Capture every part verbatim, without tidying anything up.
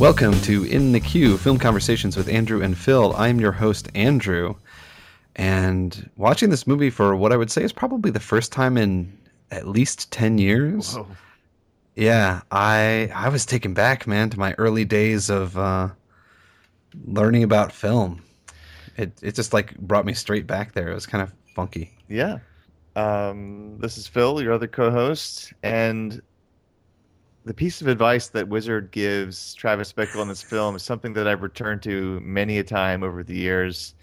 Welcome to In the Queue, Film Conversations with Andrew and Phil. I'm your host, Andrew. And watching this movie for what I would say is probably the first time in at least ten years. Whoa. Yeah, I I was taken back, man, to my early days of uh, learning about film. It it just like brought me straight back there. It was kind of funky. Yeah. Um, this is Phil, your other co-host, and the piece of advice that Wizard gives Travis Bickle in this film is something that I've returned to many a time over the years,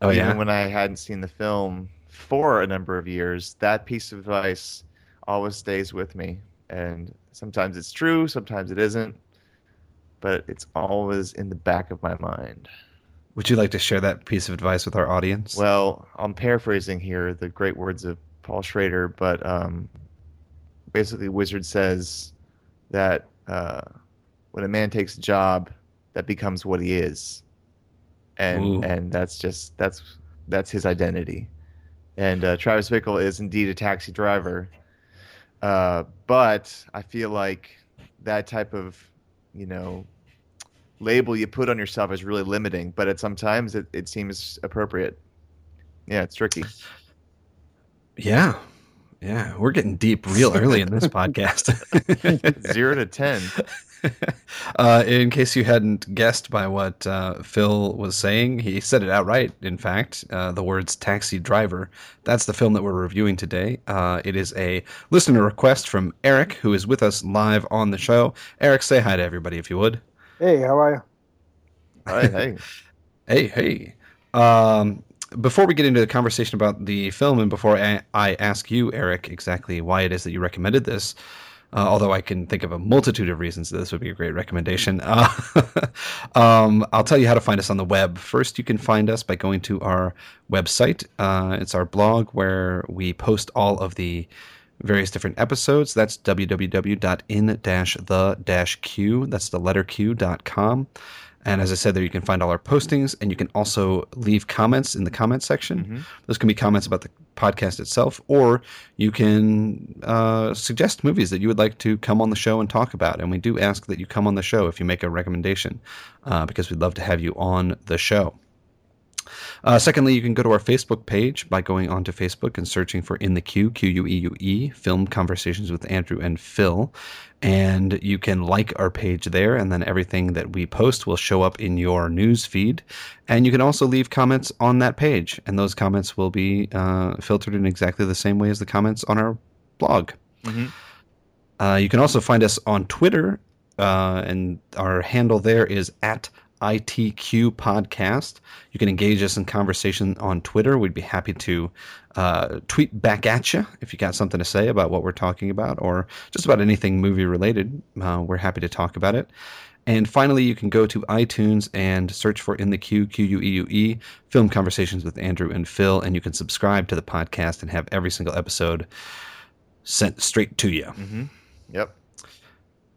oh, even yeah? when I hadn't seen the film for a number of years. That piece of advice always stays with me, and sometimes it's true, sometimes it isn't, but it's always in the back of my mind. Would you like to share that piece of advice with our audience? Well, I'm paraphrasing here the great words of Paul Schrader, but um, basically Wizard says that uh, when a man takes a job, that becomes what he is. And Ooh. and that's just that's that's his identity. And uh, Travis Bickle is indeed a taxi driver. Uh, but I feel like that type of, you know, label you put on yourself is really limiting, but at sometimes it, it seems appropriate. Yeah, it's tricky. Yeah, yeah, we're getting deep real early in this podcast. Zero to ten. Uh, in case you hadn't guessed by what uh, Phil was saying, he said it outright. In fact, uh, the words "Taxi Driver." That's the film that we're reviewing today. Uh, it is a listener request from Eric, who is with us live on the show. Eric, say hi to everybody if you would. Hey, how are you? Hi, hey. hey, hey. Um, before we get into the conversation about the film and before I, I ask you, Eric, exactly why it is that you recommended this, uh, although I can think of a multitude of reasons that this would be a great recommendation, uh, um, I'll tell you how to find us on the web. First, you can find us by going to our website. Uh, it's our blog where we post all of the various different episodes. That's w w w dot in the q, that's the letter q dot com. And as I said, there you can find all our postings, and you can also leave comments in the comment section. Mm-hmm. Those can be comments about the podcast itself, or you can uh, suggest movies that you would like to come on the show and talk about. And we do ask that you come on the show if you make a recommendation, uh, because we'd love to have you on the show. Uh, secondly, you can go to our Facebook page by going onto Facebook and searching for In the Queue, Q U E U E, Film Conversations with Andrew and Phil. And you can like our page there, and then everything that we post will show up in your news feed. And you can also leave comments on that page, and those comments will be uh, filtered in exactly the same way as the comments on our blog. Mm-hmm. Uh, you can also find us on Twitter, uh, and our handle there is at I T Q podcast. You can engage us in conversation on Twitter. We'd be happy to uh, tweet back at you if you got something to say about what we're talking about or just about anything movie related. Uh, we're happy to talk about it. And finally, you can go to iTunes and search for In the Queue, Q U E U E, Film Conversations with Andrew and Phil, and you can subscribe to the podcast and have every single episode sent straight to you. Mm-hmm. Yep.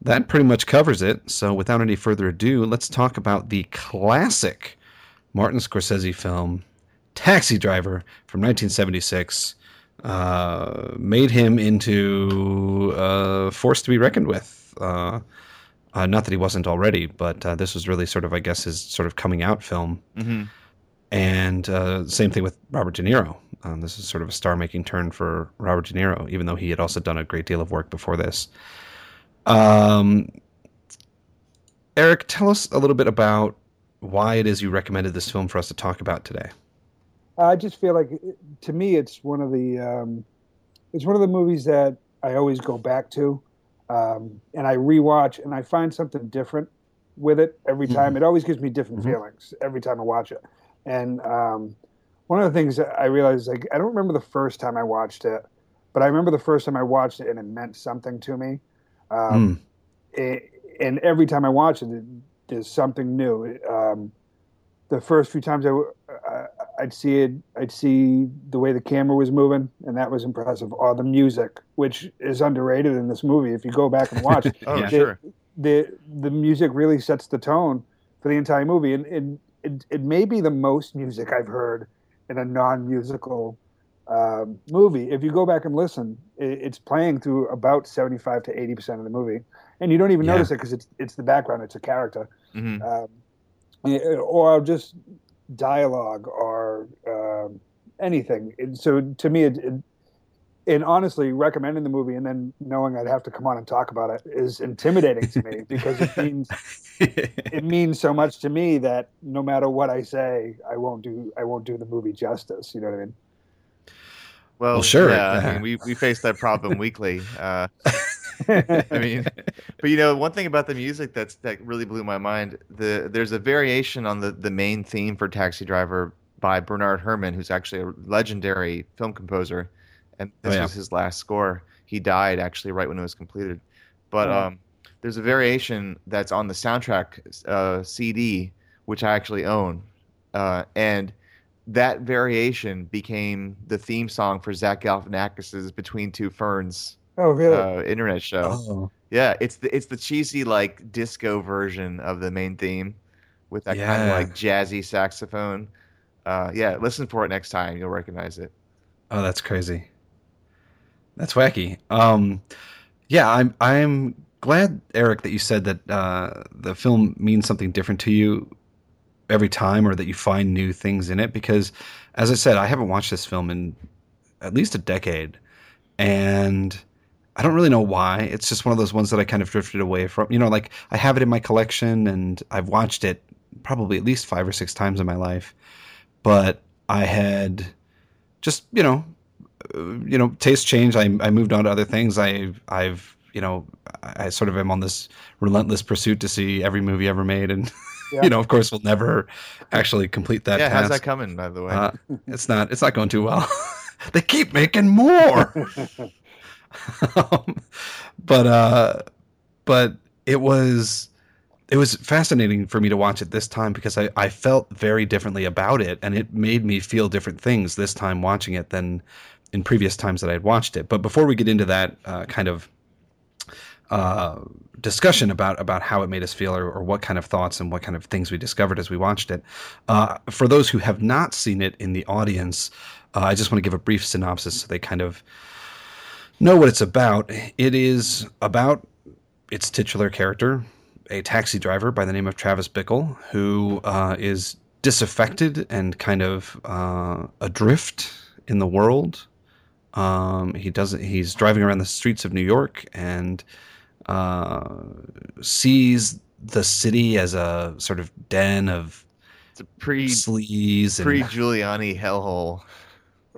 That pretty much covers it. So without any further ado, let's talk about the classic Martin Scorsese film, Taxi Driver, from nineteen seventy-six. Uh, made him into a force to be reckoned with. Uh, uh, not that he wasn't already, but uh, this was really sort of, I guess, his sort of coming out film. Mm-hmm. And uh, same thing with Robert De Niro. Um, this is sort of a star-making turn for Robert De Niro, even though he had also done a great deal of work before this. Um, Eric, tell us a little bit about why it is you recommended this film for us to talk about today. I just feel like, to me, it's one of the um, it's one of the movies that I always go back to, um, and I rewatch, and I find something different with it every time. Mm-hmm. It always gives me different mm-hmm. feelings every time I watch it. And um, one of the things that I realized, like, I don't remember the first time I watched it, but I remember the first time I watched it, and it meant something to me. Um, mm. it, and every time I watch it, it there's something new. It, um, the first few times I, I, I'd see it, I'd see the way the camera was moving, and that was impressive. Or the music, which is underrated in this movie. If you go back and watch it, oh, the, sure. the the music really sets the tone for the entire movie. And, and it, it may be the most music I've heard in a non-musical uh, movie, if you go back and listen, it, it's playing through about seventy-five to eighty percent of the movie, and you don't even yeah. notice it because it's it's the background, it's a character, mm-hmm. um, or just dialogue or uh, anything. And so to me, it, it, and honestly, recommending the movie and then knowing I'd have to come on and talk about it is intimidating to me because it means it means so much to me that no matter what I say, I won't do I won't do the movie justice. You know what I mean? Well, well sure. Yeah, I mean, we we face that problem weekly. Uh, I mean, but you know, one thing about the music that's that really blew my mind. The there's a variation on the the main theme for Taxi Driver by Bernard Herrmann, who's actually a legendary film composer. And this oh, yeah. was his last score. He died, actually, right when it was completed. But yeah. um, there's a variation that's on the soundtrack uh, C D, which I actually own. Uh, and that variation became the theme song for Zach Galifianakis's Between Two Ferns oh, really? uh, internet show. Oh. Yeah, it's the, it's the cheesy, like, disco version of the main theme with that yeah. kind of, like, jazzy saxophone. Uh, yeah, listen for it next time. You'll recognize it. Oh, that's crazy. That's wacky. Um, yeah, I'm I'm glad, Eric, that you said that uh, the film means something different to you every time, or that you find new things in it. Because, as I said, I haven't watched this film in at least a decade, and I don't really know why. It's just one of those ones that I kind of drifted away from. You know, like I have it in my collection, and I've watched it probably at least five or six times in my life, but I had just, you know. You know, taste change. I I moved on to other things. I I've you know I sort of am on this relentless pursuit to see every movie ever made, and yeah. you know, of course, we'll never actually complete that. Yeah, task. How's that coming? By the way, uh, it's not it's not going too well. They keep making more, um, but uh, but it was it was fascinating for me to watch it this time because I I felt very differently about it, and it made me feel different things this time watching it than in previous times that I had watched it. But before we get into that uh, kind of uh, discussion about, about how it made us feel or, or what kind of thoughts and what kind of things we discovered as we watched it, uh, for those who have not seen it in the audience, uh, I just want to give a brief synopsis so they kind of know what it's about. It is about its titular character, a taxi driver by the name of Travis Bickle, who uh, is disaffected and kind of uh, adrift in the world. Um, he doesn't. He's driving around the streets of New York and uh, sees the city as a sort of den of it's a pre sleaze pre Giuliani hellhole.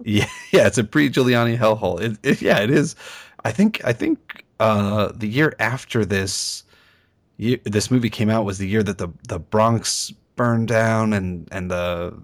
Yeah, yeah, it's a pre Giuliani hellhole. It, it, yeah, it is. I think. I think uh, the year after this, year, this movie came out was the year that the the Bronx burned down and and the.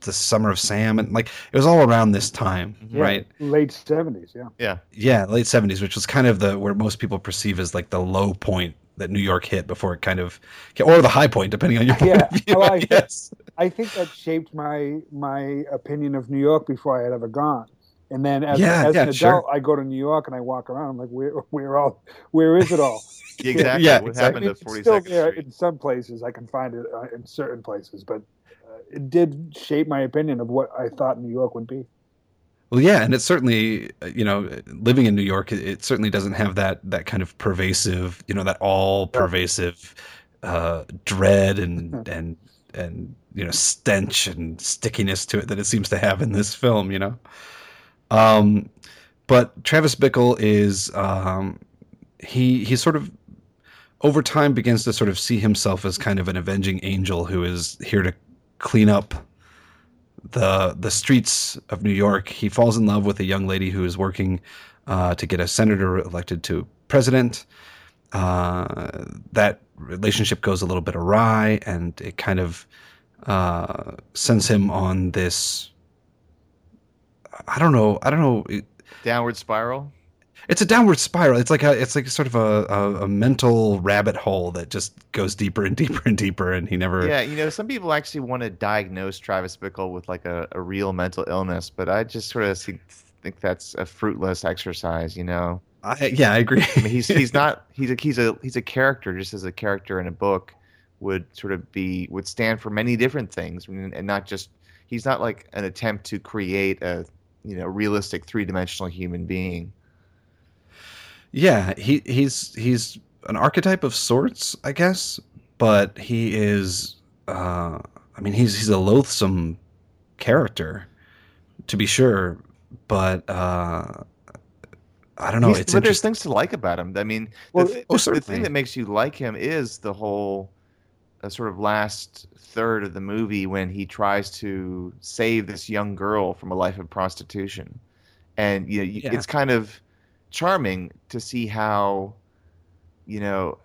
The Summer of Sam, and like it was all around this time, yeah, right? Late seventies, yeah, yeah, yeah, late seventies, which was kind of the where most people perceive as like the low point that New York hit before it kind of, or the high point, depending on your point yeah. of view. Well, I, I guess I think that shaped my my opinion of New York before I had ever gone. And then as, yeah, as yeah, an adult, sure. I go to New York and I walk around. I'm like, where where all where is it all? exactly. Yeah, what exactly. happened to forty-second Street? It's still there in some places. I can find it uh, in certain places, but. It did shape my opinion of what I thought New York would be. Well, yeah, and it's certainly, you know, living in New York, it certainly doesn't have that that kind of pervasive, you know, that all-pervasive uh, dread and, and, and you know, stench and stickiness to it that it seems to have in this film, you know. Um, but Travis Bickle is, um, he he sort of, over time, begins to sort of see himself as kind of an avenging angel who is here to clean up the the streets of New York. He falls in love with a young lady who is working uh, to get a senator elected to president. Uh, that relationship goes a little bit awry, and it kind of uh, sends him on this. I don't know. I don't know. It, downward spiral. It's a downward spiral. It's like a, it's like sort of a, a, a mental rabbit hole that just goes deeper and deeper and deeper, and he never. Yeah, you know, some people actually want to diagnose Travis Bickle with like a, a real mental illness, but I just sort of think, think that's a fruitless exercise. You know. I, yeah, I agree. I mean, he's he's not he's a he's a he's a character, just as a character in a book would sort of be would stand for many different things, and not just he's not like an attempt to create a you know, realistic three-dimensional human being. Yeah, he he's he's an archetype of sorts, I guess, but he is uh, I mean, he's he's a loathsome character, to be sure, but uh, I don't know. He's, it's but there's things to like about him. I mean, well, the, oh, the, the thing that makes you like him is the whole uh, sort of last third of the movie when he tries to save this young girl from a life of prostitution, and you know, yeah. it's kind of charming to see how, you know,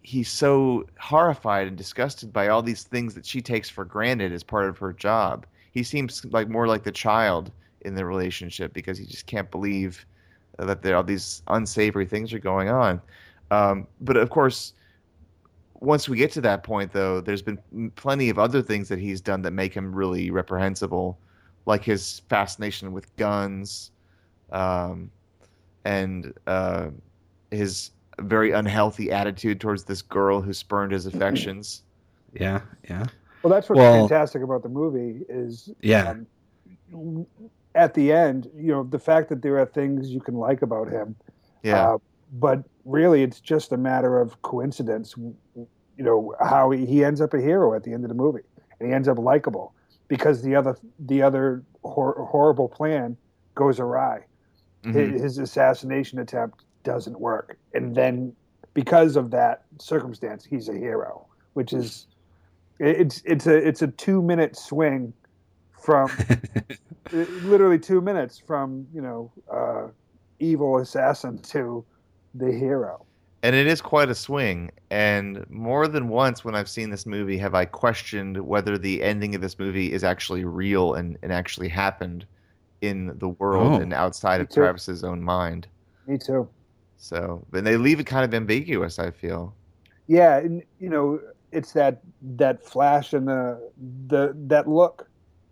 he's so horrified and disgusted by all these things that she takes for granted as part of her job. He seems like more like the child in the relationship because he just can't believe that there all these unsavory things are going on. Um, but of course, once we get to that point, though, there's been plenty of other things that he's done that make him really reprehensible, like his fascination with guns, um, and uh, his very unhealthy attitude towards this girl who spurned his affections. Yeah, yeah. Well, that's what's well, fantastic about the movie is yeah. um, at the end, you know, the fact that there are things you can like about him. Yeah. Uh, but really, it's just a matter of coincidence, you know, how he, he ends up a hero at the end of the movie. And he ends up likable because the other, the other hor- horrible plan goes awry. Mm-hmm. His assassination attempt doesn't work. And then because of that circumstance, he's a hero, which is it's it's a it's a two minute swing from literally two minutes from, you know, uh, evil assassin to the hero. And it is quite a swing. And more than once when I've seen this movie, have I questioned whether the ending of this movie is actually real and, and actually happened in the world oh, and outside of too. Travis's own mind. Me too. So, and they leave it kind of ambiguous, I feel. Yeah, and you know, it's that that flash and the the that look,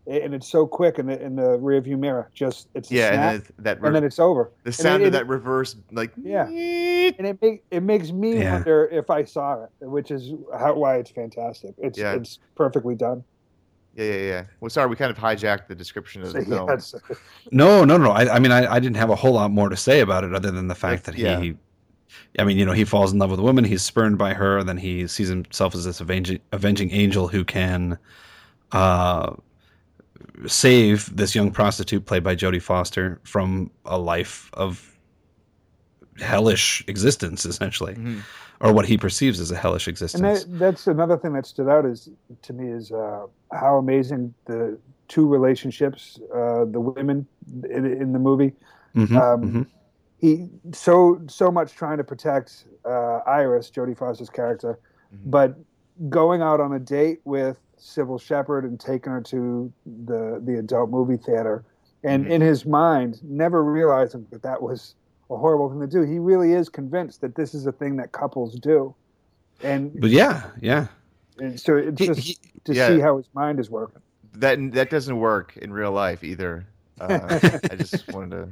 and it's so quick in the in the rearview mirror. Just it's a yeah, snap, and then it's, that re- and then it's over. The sound it, of it, that reverse, like yeah, meep. And it make, it makes me yeah. wonder if I saw it, which is how, why it's fantastic. It's yeah. it's perfectly done. Yeah, yeah, yeah. Well, sorry, we kind of hijacked the description of the film. Yes. No, no, no. I, I mean, I, I didn't have a whole lot more to say about it other than the fact that he, yeah. he, I mean, you know, he falls in love with a woman, he's spurned by her, and then he sees himself as this avenging, avenging angel who can uh, save this young prostitute played by Jodie Foster from a life of hellish existence, essentially, mm-hmm. or what he perceives as a hellish existence. And that, that's another thing that stood out is to me is uh, how amazing the two relationships, uh, the women in, in the movie. Mm-hmm. Um, mm-hmm. He so so much trying to protect uh, Iris, Jodie Foster's character, mm-hmm. but going out on a date with Cybill Shepherd and taking her to the the adult movie theater, and mm-hmm. in his mind, never realizing that that was a horrible thing to do. He really is convinced that this is a thing that couples do, and but yeah, yeah. And so it's he, just he, to yeah. see how his mind is working. That that doesn't work in real life either. Uh, I just wanted to.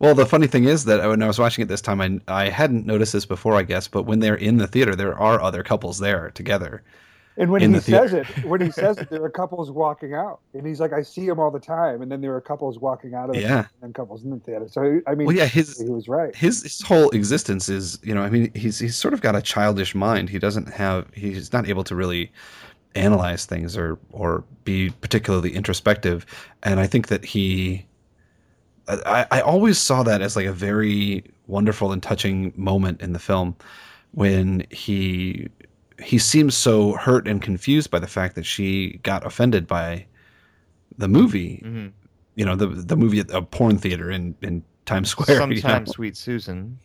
Well, the funny thing is that when I was watching it this time, I I hadn't noticed this before, I guess. But when they're in the theater, there are other couples there together. And when he says it, when he says it, there are couples walking out, and he's like, "I see him all the time." And then there are couples walking out of it, yeah. and couples in the theater. So I mean, well, yeah, his, he was right. His his whole existence is, you know, I mean, he's he's sort of got a childish mind. He doesn't have, he's not able to really analyze things or or be particularly introspective. And I think that he, I, I always saw that as like a very wonderful and touching moment in the film when he. He seems so hurt and confused by the fact that she got offended by the movie, mm-hmm. you know, the the movie at a porn theater in, in Times Square. Sometimes you know? Sweet Susan.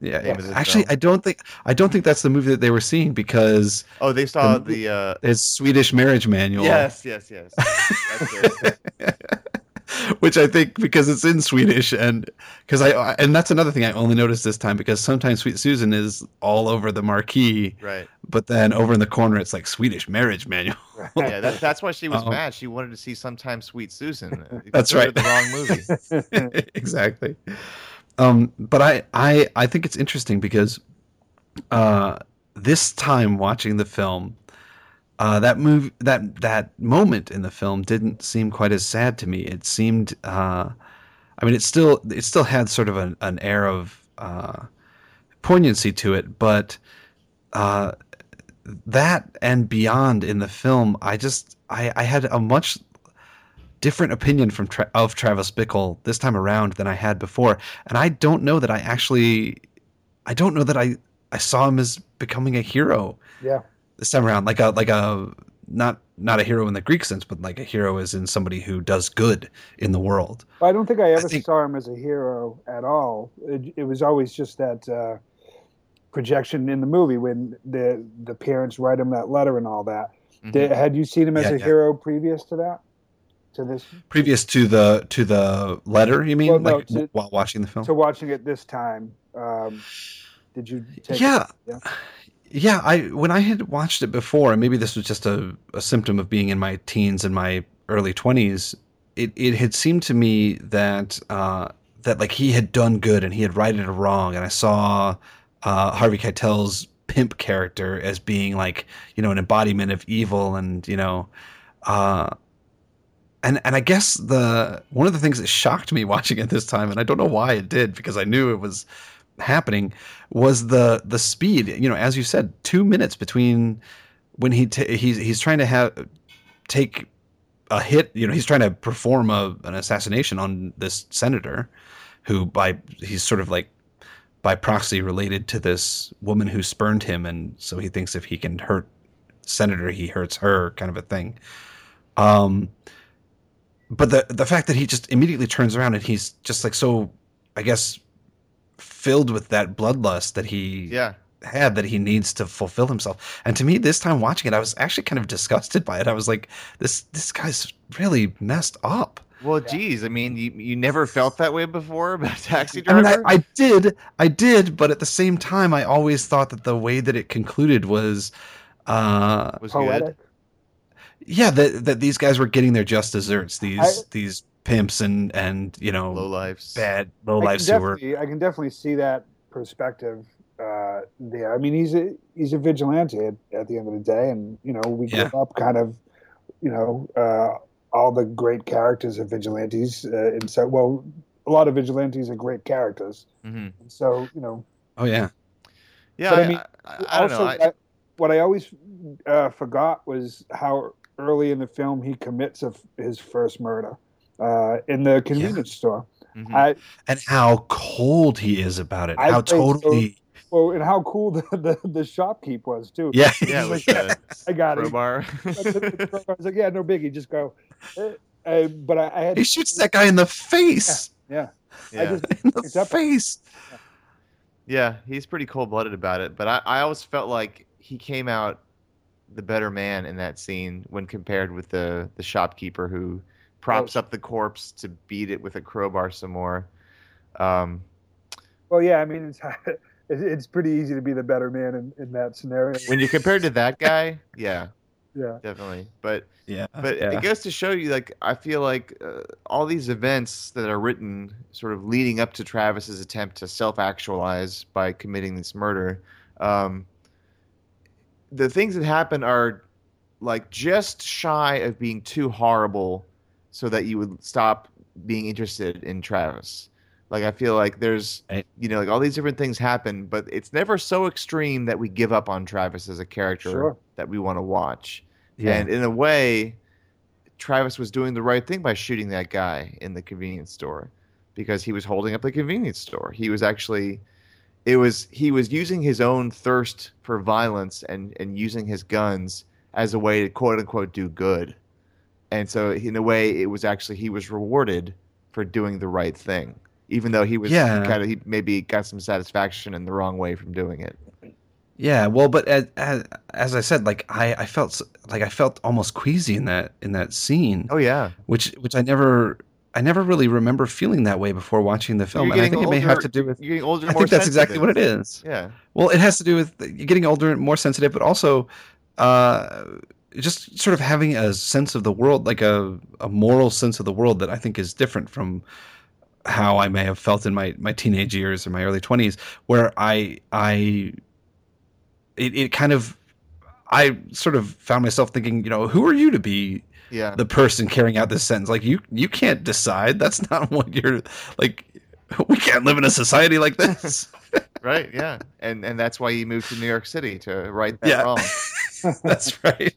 Yeah. yeah. Actually, film. I don't think I don't think that's the movie that they were seeing because oh, they saw the, the uh, his Swedish Marriage Manual. Yes, yes, yes. That's which I think because it's in Swedish and because I and that's another thing I only noticed this time because sometimes Sweet Susan is all over the marquee, right? But then over in the corner it's like Swedish Marriage Manual. Right. Yeah, that's, that's why she was Uh-oh. mad. She wanted to see Sometimes Sweet Susan. That's right. The wrong movie. Exactly. Um, but I, I I think it's interesting because uh, this time watching the film. Uh, that move, that that moment in the film didn't seem quite as sad to me. It seemed uh, I mean, it still it still had sort of an, an air of uh, poignancy to it, but uh, that and beyond in the film, I just I, I had a much different opinion from Tra- of Travis Bickle this time around than I had before, and I don't know that I actually I don't know that I, I saw him as becoming a hero. Yeah. This time around, like a like a not not a hero in the Greek sense, but like a hero is in somebody who does good in the world. Well, I don't think I ever I think, saw him as a hero at all. It, it was always just that uh, projection in the movie when the the parents write him that letter and all that. Mm-hmm. Did, had you seen him as yeah, a yeah. hero previous to that? To this, previous to the to the letter, you mean? Well, no, like to, while watching the film? To watching it this time, um, did you? Take yeah. It? Yeah. Yeah, I when I had watched it before, and maybe this was just a, a symptom of being in my teens and my early twenties, it, it had seemed to me that uh, that like he had done good and he had righted a wrong, and I saw uh, Harvey Keitel's pimp character as being like, you know, an embodiment of evil, and you know, uh, and and I guess the one of the things that shocked me watching it this time, and I don't know why it did, because I knew it was happening, was the the speed. You know, as you said, two minutes between when he t- he's he's trying to have take a hit. You know, he's trying to perform a an assassination on this senator, who by he's sort of like by proxy related to this woman who spurned him, and so he thinks if he can hurt senator, he hurts her, kind of a thing. Um, but the the fact that he just immediately turns around and he's just like so, I guess, filled with that bloodlust that he yeah. had, that he needs to fulfill himself. And to me, this time watching it, I was actually kind of disgusted by it. I was like, this this guy's really messed up. Well, yeah. geez, I mean, you, you never felt that way before about Taxi Driver? I mean, I, I did, I did, but at the same time, I always thought that the way that it concluded was... Uh, was poetic. Good. Yeah, that, that these guys were getting their just desserts, these... I, these pimps and and you know low lives bad low lives who were. I can definitely see that perspective uh, there. I mean, he's a he's a vigilante at, at the end of the day, and you know we yeah. give up kind of you know uh, all the great characters of vigilantes, uh, and so well a lot of vigilantes are great characters. Mm-hmm. And so you know. Oh yeah, yeah. But, I, I mean, I, I, I also, don't know. I, what I always uh, forgot was how early in the film he commits a, his first murder. Uh, in the convenience yeah. store. Mm-hmm. I, and how cold he is about it. I how totally. So, well, and how cool the, the, the shopkeep was, too. Yeah. yeah, like, yeah I got it. I was like, yeah, no biggie, just go. Uh, but I, I had, he shoots that guy in the face. Yeah. yeah. yeah. I just, in the face. Yeah. yeah, he's pretty cold blooded about it. But I, I always felt like he came out the better man in that scene when compared with the, the shopkeeper who props up the corpse to beat it with a crowbar some more. Um, well, yeah, I mean, it's it's pretty easy to be the better man in, in that scenario. When you're compared to that guy, yeah, yeah, definitely. But yeah, but yeah. it goes to show you, like, I feel like uh, all these events that are written sort of leading up to Travis's attempt to self-actualize by committing this murder, um, the things that happen are, like, just shy of being too horrible so that you would stop being interested in Travis. Like, I feel like there's, you know, like all these different things happen, but it's never so extreme that we give up on Travis as a character sure. that we want to watch. Yeah. And in a way, Travis was doing the right thing by shooting that guy in the convenience store, because he was holding up the convenience store. He was actually, it was, he was using his own thirst for violence and, and using his guns as a way to quote unquote do good. And so, in a way, it was actually he was rewarded for doing the right thing, even though he was yeah. kind of he maybe got some satisfaction in the wrong way from doing it. Yeah, well, but as, as, as I said, like I, I felt like I felt almost queasy in that in that scene. Oh yeah, which which I never I never really remember feeling that way before watching the film, and I think older, it may have to do with you're getting older. I more think that's exactly what it is. Yeah. Well, it has to do with you're getting older and more sensitive, but also. Uh, Just sort of having a sense of the world, like a, a moral sense of the world that I think is different from how I may have felt in my, my teenage years or my early twenties, where I I it, it kind of I sort of found myself thinking, you know, who are you to be yeah. the person carrying out this sentence. Like, you, you can't decide. That's not what you're like. We can't live in a society like this. Right. Yeah. And, and that's why he moved to New York City to right that yeah. wrong. That's right.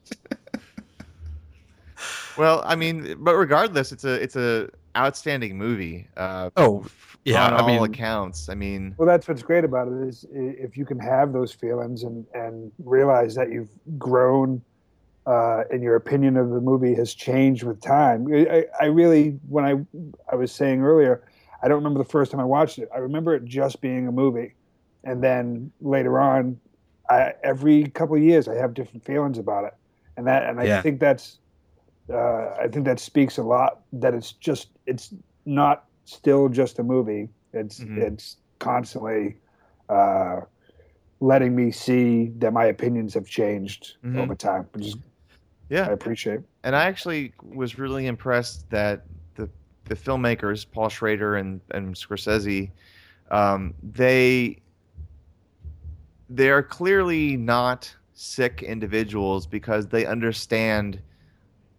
Well, I mean, but regardless, it's a, it's a outstanding movie. Uh, oh, yeah. On I all mean, accounts. I mean, well, that's what's great about it is if you can have those feelings and, and realize that you've grown, uh, and your opinion of the movie has changed with time. I, I really, when I, I was saying earlier, I don't remember the first time I watched it. I remember it just being a movie. And then later on, I, every couple of years, I have different feelings about it. And that, and I yeah. think that's, uh, I think that speaks a lot that it's just, it's not still just a movie. It's, mm-hmm. it's constantly, uh, letting me see that my opinions have changed mm-hmm. over time, which is, yeah, I appreciate. And I actually was really impressed that, the filmmakers, Paul Schrader and, and Scorsese, um, they they are clearly not sick individuals because they understand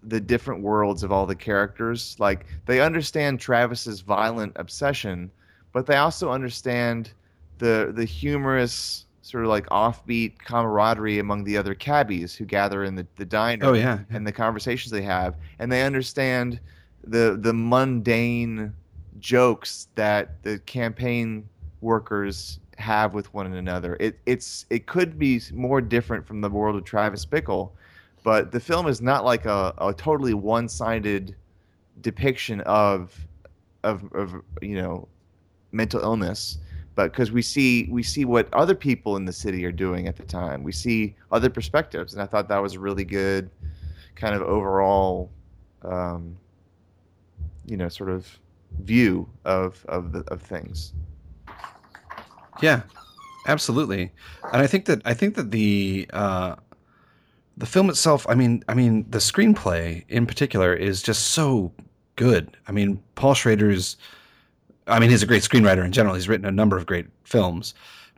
the different worlds of all the characters. Like, they understand Travis's violent obsession, but they also understand the the humorous sort of like offbeat camaraderie among the other cabbies who gather in the, the diner oh, yeah. and the conversations they have. And they understand the the mundane jokes that the campaign workers have with one another. It it's it could be more different from the world of Travis Bickle, but the film is not like a, a totally one-sided depiction of of of you know mental illness. But because we see we see what other people in the city are doing at the time, we see other perspectives, and I thought that was a really good kind of overall. Um, you know, sort of view of, of, the, of things. Yeah, absolutely. And I think that, I think that the, uh, the film itself, I mean, I mean, the screenplay in particular is just so good. I mean, Paul Schrader's, I mean, he's a great screenwriter in general. He's written a number of great films,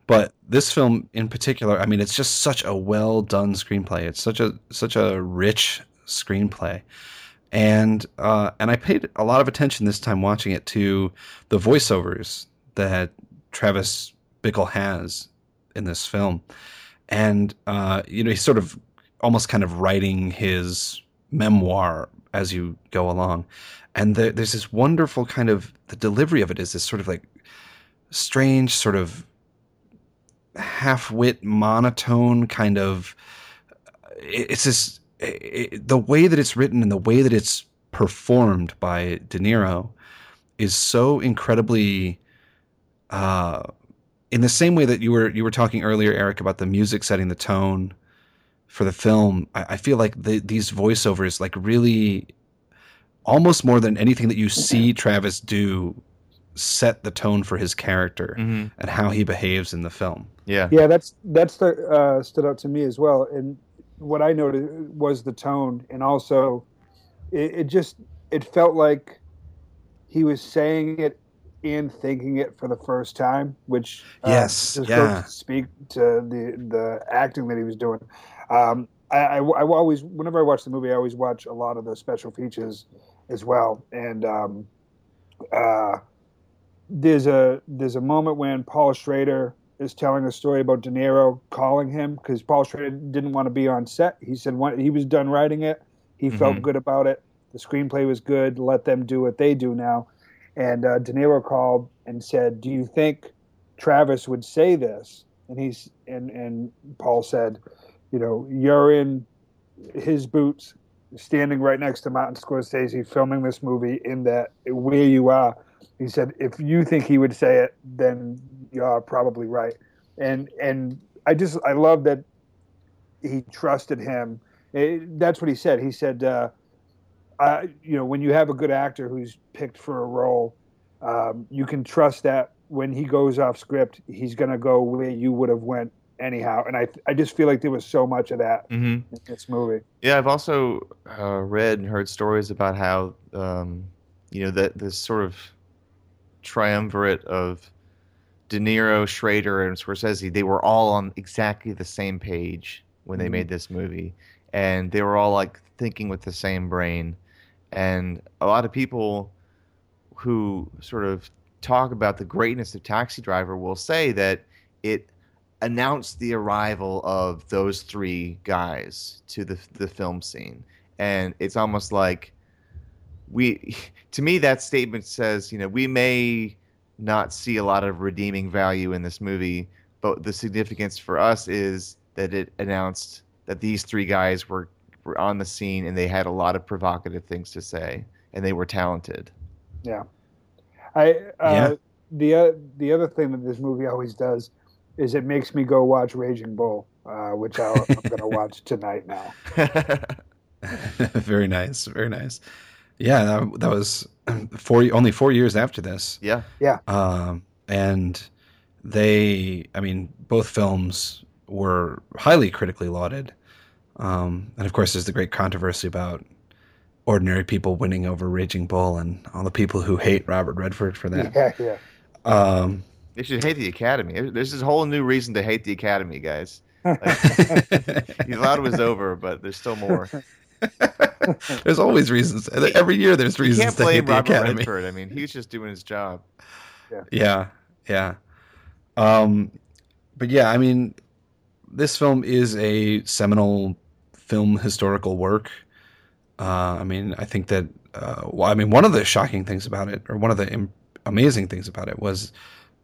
but this film in particular, I mean, it's just such a well done screenplay. It's such a, such a rich screenplay. And uh, and I paid a lot of attention this time watching it to the voiceovers that Travis Bickle has in this film. And, uh, you know, he's sort of almost kind of writing his memoir as you go along. And the, there's this wonderful kind of, the delivery of it is this sort of like strange sort of half-wit monotone kind of, it's this... It, the way that it's written and the way that it's performed by De Niro is so incredibly, uh, in the same way that you were, you were talking earlier, Eric, about the music setting the tone for the film. I, I feel like the, these voiceovers, like really almost more than anything that you see Travis do, set the tone for his character mm-hmm. and how he behaves in the film. Yeah. Yeah. That's, that's the, uh, stood out to me as well. And, what I noticed was the tone, and also it, it just it felt like he was saying it and thinking it for the first time, which yes, uh, just yeah. goes to speak to the the acting that he was doing. Um, I, I, I always, whenever I watch the movie, I always watch a lot of the special features as well. And um, uh, there's a there's a moment when Paul Schrader is telling a story about De Niro calling him because Paul Schrader didn't want to be on set. He said when he was done writing it, he mm-hmm. felt good about it. The screenplay was good. Let them do what they do now. And uh, De Niro called and said, "Do you think Travis would say this?" And he's and and Paul said, "You know, you're in his boots, standing right next to Martin Scorsese, filming this movie in that where you are." He said, "If you think he would say it, then you're probably right." And and I just I love that he trusted him. It, that's what he said. He said, uh, I, "You know, when you have a good actor who's picked for a role, um, you can trust that when he goes off script, he's going to go where you would have went anyhow." And I I just feel like there was so much of that mm-hmm. in this movie. Yeah, I've also uh, read and heard stories about how um, you know that this sort of triumvirate of De Niro, Schrader, and Scorsese, they were all on exactly the same page when they made this movie. and they were all like thinking with the same brain. And a lot of people who sort of talk about the greatness of Taxi Driver will say that it announced the arrival of those three guys to the the film scene. And it's almost like we, to me, that statement says, you know, we may not see a lot of redeeming value in this movie, but the significance for us is that it announced that these three guys were, were on the scene and they had a lot of provocative things to say and they were talented. Yeah. I, uh, yeah. the, uh, the other thing that this movie always does is it makes me go watch Raging Bull, uh, which I'll, I'm going to watch tonight now. Very nice. Very nice. Yeah. That, that was four, only four years after this. Yeah. Yeah. Um, and they, I mean, both films were highly critically lauded. Um, and of course there's the great controversy about Ordinary People winning over Raging Bull and all the people who hate Robert Redford for that. Yeah, yeah. Um, they should hate the Academy. There's this whole new reason to hate the Academy, guys. Like, you thought it was over, but there's still more. There's always reasons. Every year there's reasons to hate the Academy. You can't blame Robert Redford. I mean, he's just doing his job. Yeah, yeah. yeah. Um, but yeah, I mean, this film is a seminal film historical work. Uh, I mean, I think that, uh, well, I mean, one of the shocking things about it, or one of the im- amazing things about it was,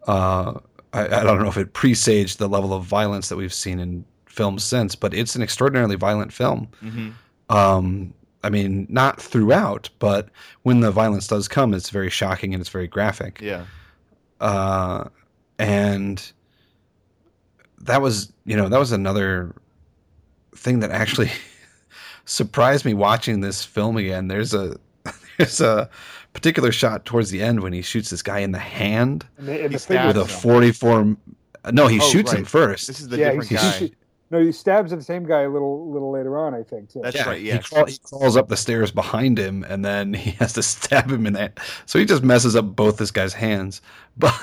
uh, I, I don't know if it presaged the level of violence that we've seen in films since, but it's an extraordinarily violent film. Mm-hmm. Um, I mean, not throughout, but when the violence does come, it's very shocking and it's very graphic. Yeah. Uh, and that was, you know, that was another thing that actually surprised me watching this film again. There's a there's a particular shot towards the end when he shoots this guy in the hand in the, in the with a forty-four. No, he oh, shoots right. him first. This is the yeah, different guy. He, no, he stabs the same guy a little little later on, I think. So. That's yeah, right. Yeah, he, crawl, he crawls up the stairs behind him, and then he has to stab him in that. So he just messes up both this guy's hands, but.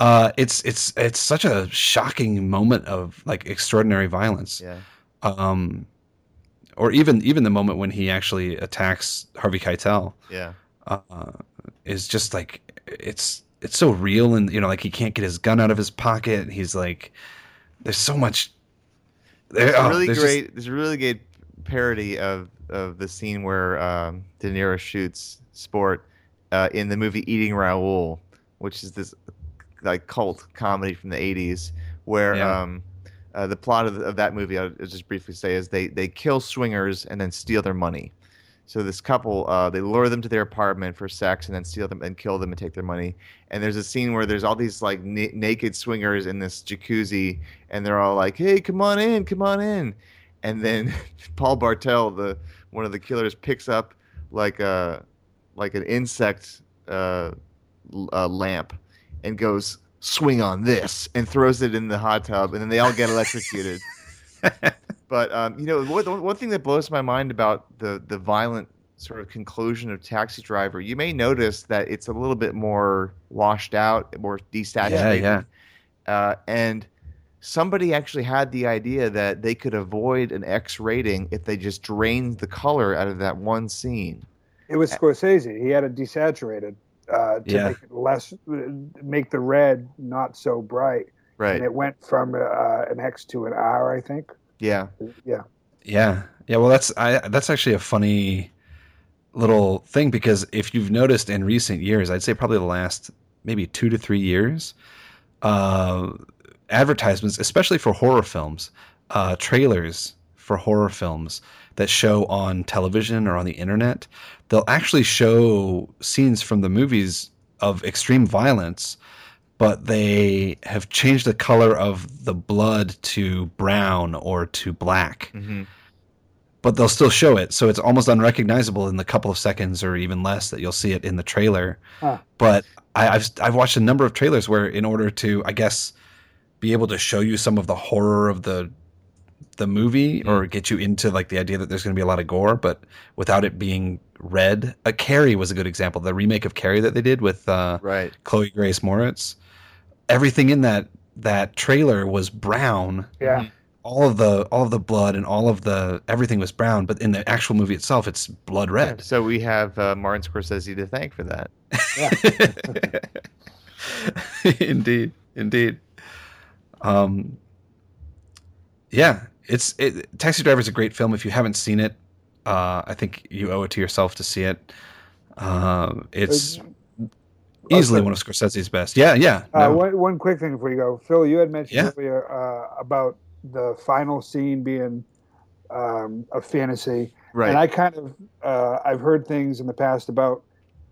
Uh, it's it's it's such a shocking moment of like extraordinary violence, yeah. Um, or even even the moment when he actually attacks Harvey Keitel, yeah, uh, is just like it's it's so real, and you know, like he can't get his gun out of his pocket. He's like, there's so much. There's oh, a really there's great. Just, there's a really good parody of of the scene where um, De Niro shoots Sport uh, in the movie Eating Raoul, which is this. Like cult comedy from the eighties where yeah. um, uh, the plot of, of that movie, I'll just briefly say, is they, they kill swingers and then steal their money. So this couple, uh, they lure them to their apartment for sex and then steal them and kill them and take their money. And there's a scene where there's all these like na- naked swingers in this jacuzzi and they're all like, hey, come on in, come on in. And then Paul Bartel, the one of the killers, picks up like a like an insect uh, uh, lamp and goes, swing on this, and throws it in the hot tub, and then they all get electrocuted. But, um, you know, one, one thing that blows my mind about the, the violent sort of conclusion of Taxi Driver, you may notice that it's a little bit more washed out, more desaturated. Yeah, yeah. Uh, and somebody actually had the idea that they could avoid an X rating if they just drained the color out of that one scene. It was Scorsese. He had it desaturated. Uh, to yeah. make it less, make the red not so bright. Right. And it went from uh, an X to an R, I think. Yeah. Yeah. Yeah. Yeah. Well, that's I. That's actually a funny little thing because if you've noticed in recent years, I'd say probably the last maybe two to three years, uh, advertisements, especially for horror films, uh, trailers for horror films that show on television or on the internet, they'll actually show scenes from the movies of extreme violence, but they have changed the color of the blood to brown or to black. Mm-hmm. But they'll still show it, so it's almost unrecognizable in the couple of seconds or even less that you'll see it in the trailer. Huh. But I, I've I've watched a number of trailers where, in order to, I guess, be able to show you some of the horror of the the movie or get you into like the idea that there's going to be a lot of gore, but without it being red. A Carrie was a good example. The remake of Carrie that they did with uh, right. Chloe Grace Moretz. Everything in that that trailer was brown. Yeah. all of the all of the blood and all of the everything was brown, but in the actual movie itself, it's blood red. So we have uh, Martin Scorsese to thank for that. Yeah. Indeed, indeed. Um, yeah, it's it, Taxi Driver is a great film. If you haven't seen it, uh, I think you owe it to yourself to see it. Uh, it's easily one of Scorsese's best. Yeah, yeah. No. Uh, one, one quick thing before you go, Phil, you had mentioned yeah. earlier uh, about the final scene being um, a fantasy, right? And I kind of uh, I've heard things in the past about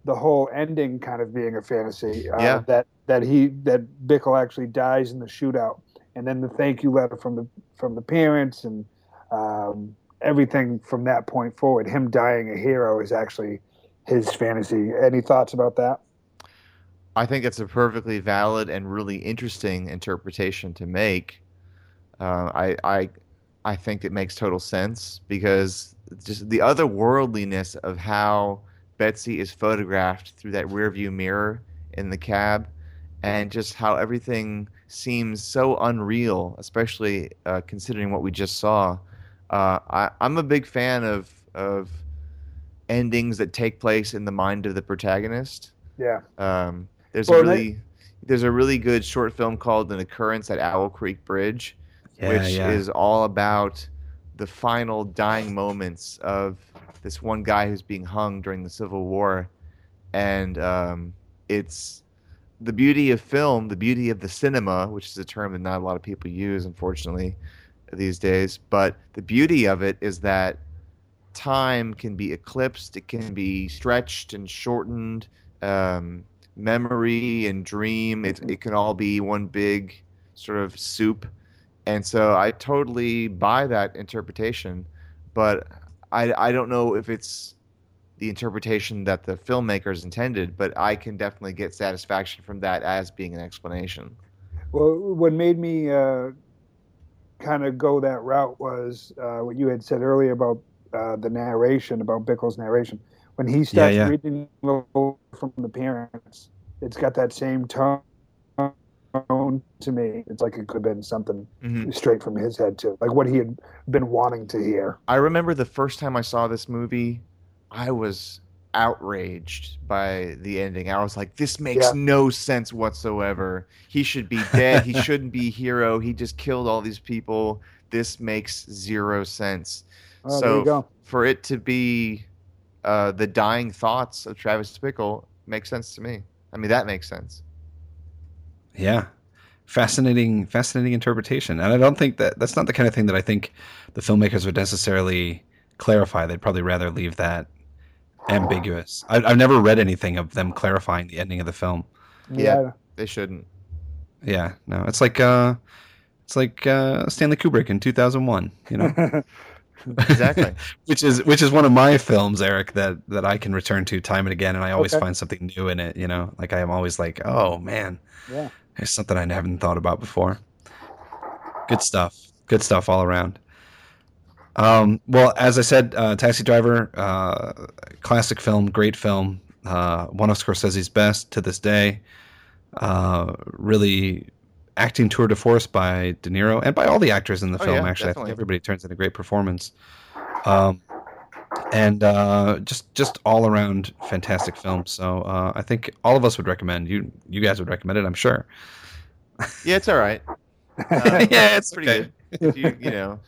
the whole ending kind of being a fantasy. Uh, yeah. That that he that Bickle actually dies in the shootout, and then the thank you letter from the from the parents and um, everything from that point forward. Him dying a hero is actually his fantasy. Any thoughts about that? I think it's a perfectly valid and really interesting interpretation to make. Uh, I, I, I think it makes total sense because just the otherworldliness of how Betsy is photographed through that rearview mirror in the cab, and just how everything seems so unreal, especially uh, considering what we just saw. Uh, I, I'm a big fan of of endings that take place in the mind of the protagonist. Yeah. Um, there's well, a really they... there's a really good short film called An Occurrence at Owl Creek Bridge, yeah, which yeah. is all about the final dying moments of this one guy who's being hung during the Civil War. And um, it's the beauty of film, the beauty of the cinema, which is a term that not a lot of people use, unfortunately, these days. But the beauty of it is that time can be eclipsed. It can be stretched and shortened. Um, memory and dream, it, it can all be one big sort of soup. And so I totally buy that interpretation, but I, I don't know if it's the interpretation that the filmmakers intended, but I can definitely get satisfaction from that as being an explanation. Well, what made me uh, kind of go that route was uh, what you had said earlier about uh, the narration, about Bickle's narration. When he starts yeah, yeah. reading from the parents, it's got that same tone to me. It's like it could have been something mm-hmm. straight from his head, too. Like what he had been wanting to hear. I remember the first time I saw this movie, I was outraged by the ending. I was like, this makes yeah. no sense whatsoever. He should be dead. He shouldn't be a hero. He just killed all these people. This makes zero sense. Oh, so there you go. For it to be... Uh, the dying thoughts of Travis Bickle makes sense to me. I mean, that makes sense. Yeah. Fascinating, fascinating interpretation. And I don't think that that's not the kind of thing that I think the filmmakers would necessarily clarify. They'd probably rather leave that ambiguous. I, I've never read anything of them clarifying the ending of the film. Yeah, yeah. They shouldn't. Yeah, no. It's like, uh, it's like uh, Stanley Kubrick in two thousand one, you know? Exactly. which is which is one of my films, Eric, that, that I can return to time and again, and I always okay. find something new in it, you know? Like, I am always like, oh, man, yeah. there's something I haven't thought about before. Good stuff. Good stuff all around. Um, well, as I said, uh, Taxi Driver, uh, classic film, great film, uh, one of Scorsese's best to this day. Uh, really... acting tour de force by De Niro and by all the actors in the oh, film, yeah, actually. Definitely. I think everybody turns in a great performance. Um, and uh, just just all-around fantastic film. So uh, I think all of us would recommend. You you guys would recommend it, I'm sure. Yeah, it's all right. Um, yeah, it's pretty okay. good. If you, you know,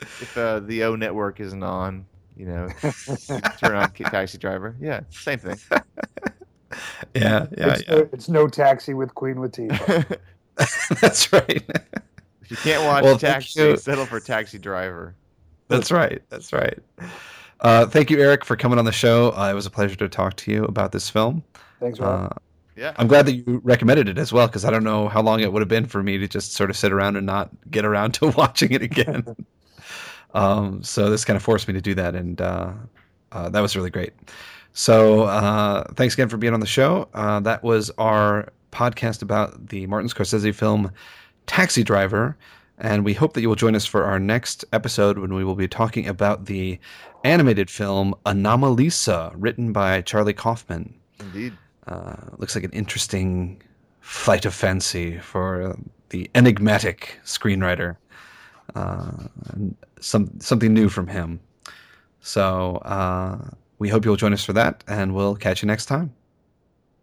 if uh, the O Network isn't on, you know, turn on Taxi Driver. Yeah, same thing. yeah, yeah, it's, yeah. No, it's no Taxi with Queen Latifah. That's right. If you can't watch well, Taxi, settle for Taxi Driver. That's right. That's right. Uh, thank you, Eric, for coming on the show. Uh, it was a pleasure to talk to you about this film. Thanks, Rob. Uh, yeah. I'm glad that you recommended it as well, because I don't know how long it would have been for me to just sort of sit around and not get around to watching it again. um, so this kind of forced me to do that, and uh, uh, that was really great. So uh, thanks again for being on the show. Uh, that was our... podcast about the Martin Scorsese film Taxi Driver, and we hope that you will join us for our next episode when we will be talking about the animated film Anomalisa, written by Charlie Kaufman. Indeed. Uh, looks like an interesting flight of fancy for the enigmatic screenwriter. uh, some something new from him. So uh, we hope you'll join us for that, and we'll catch you next time.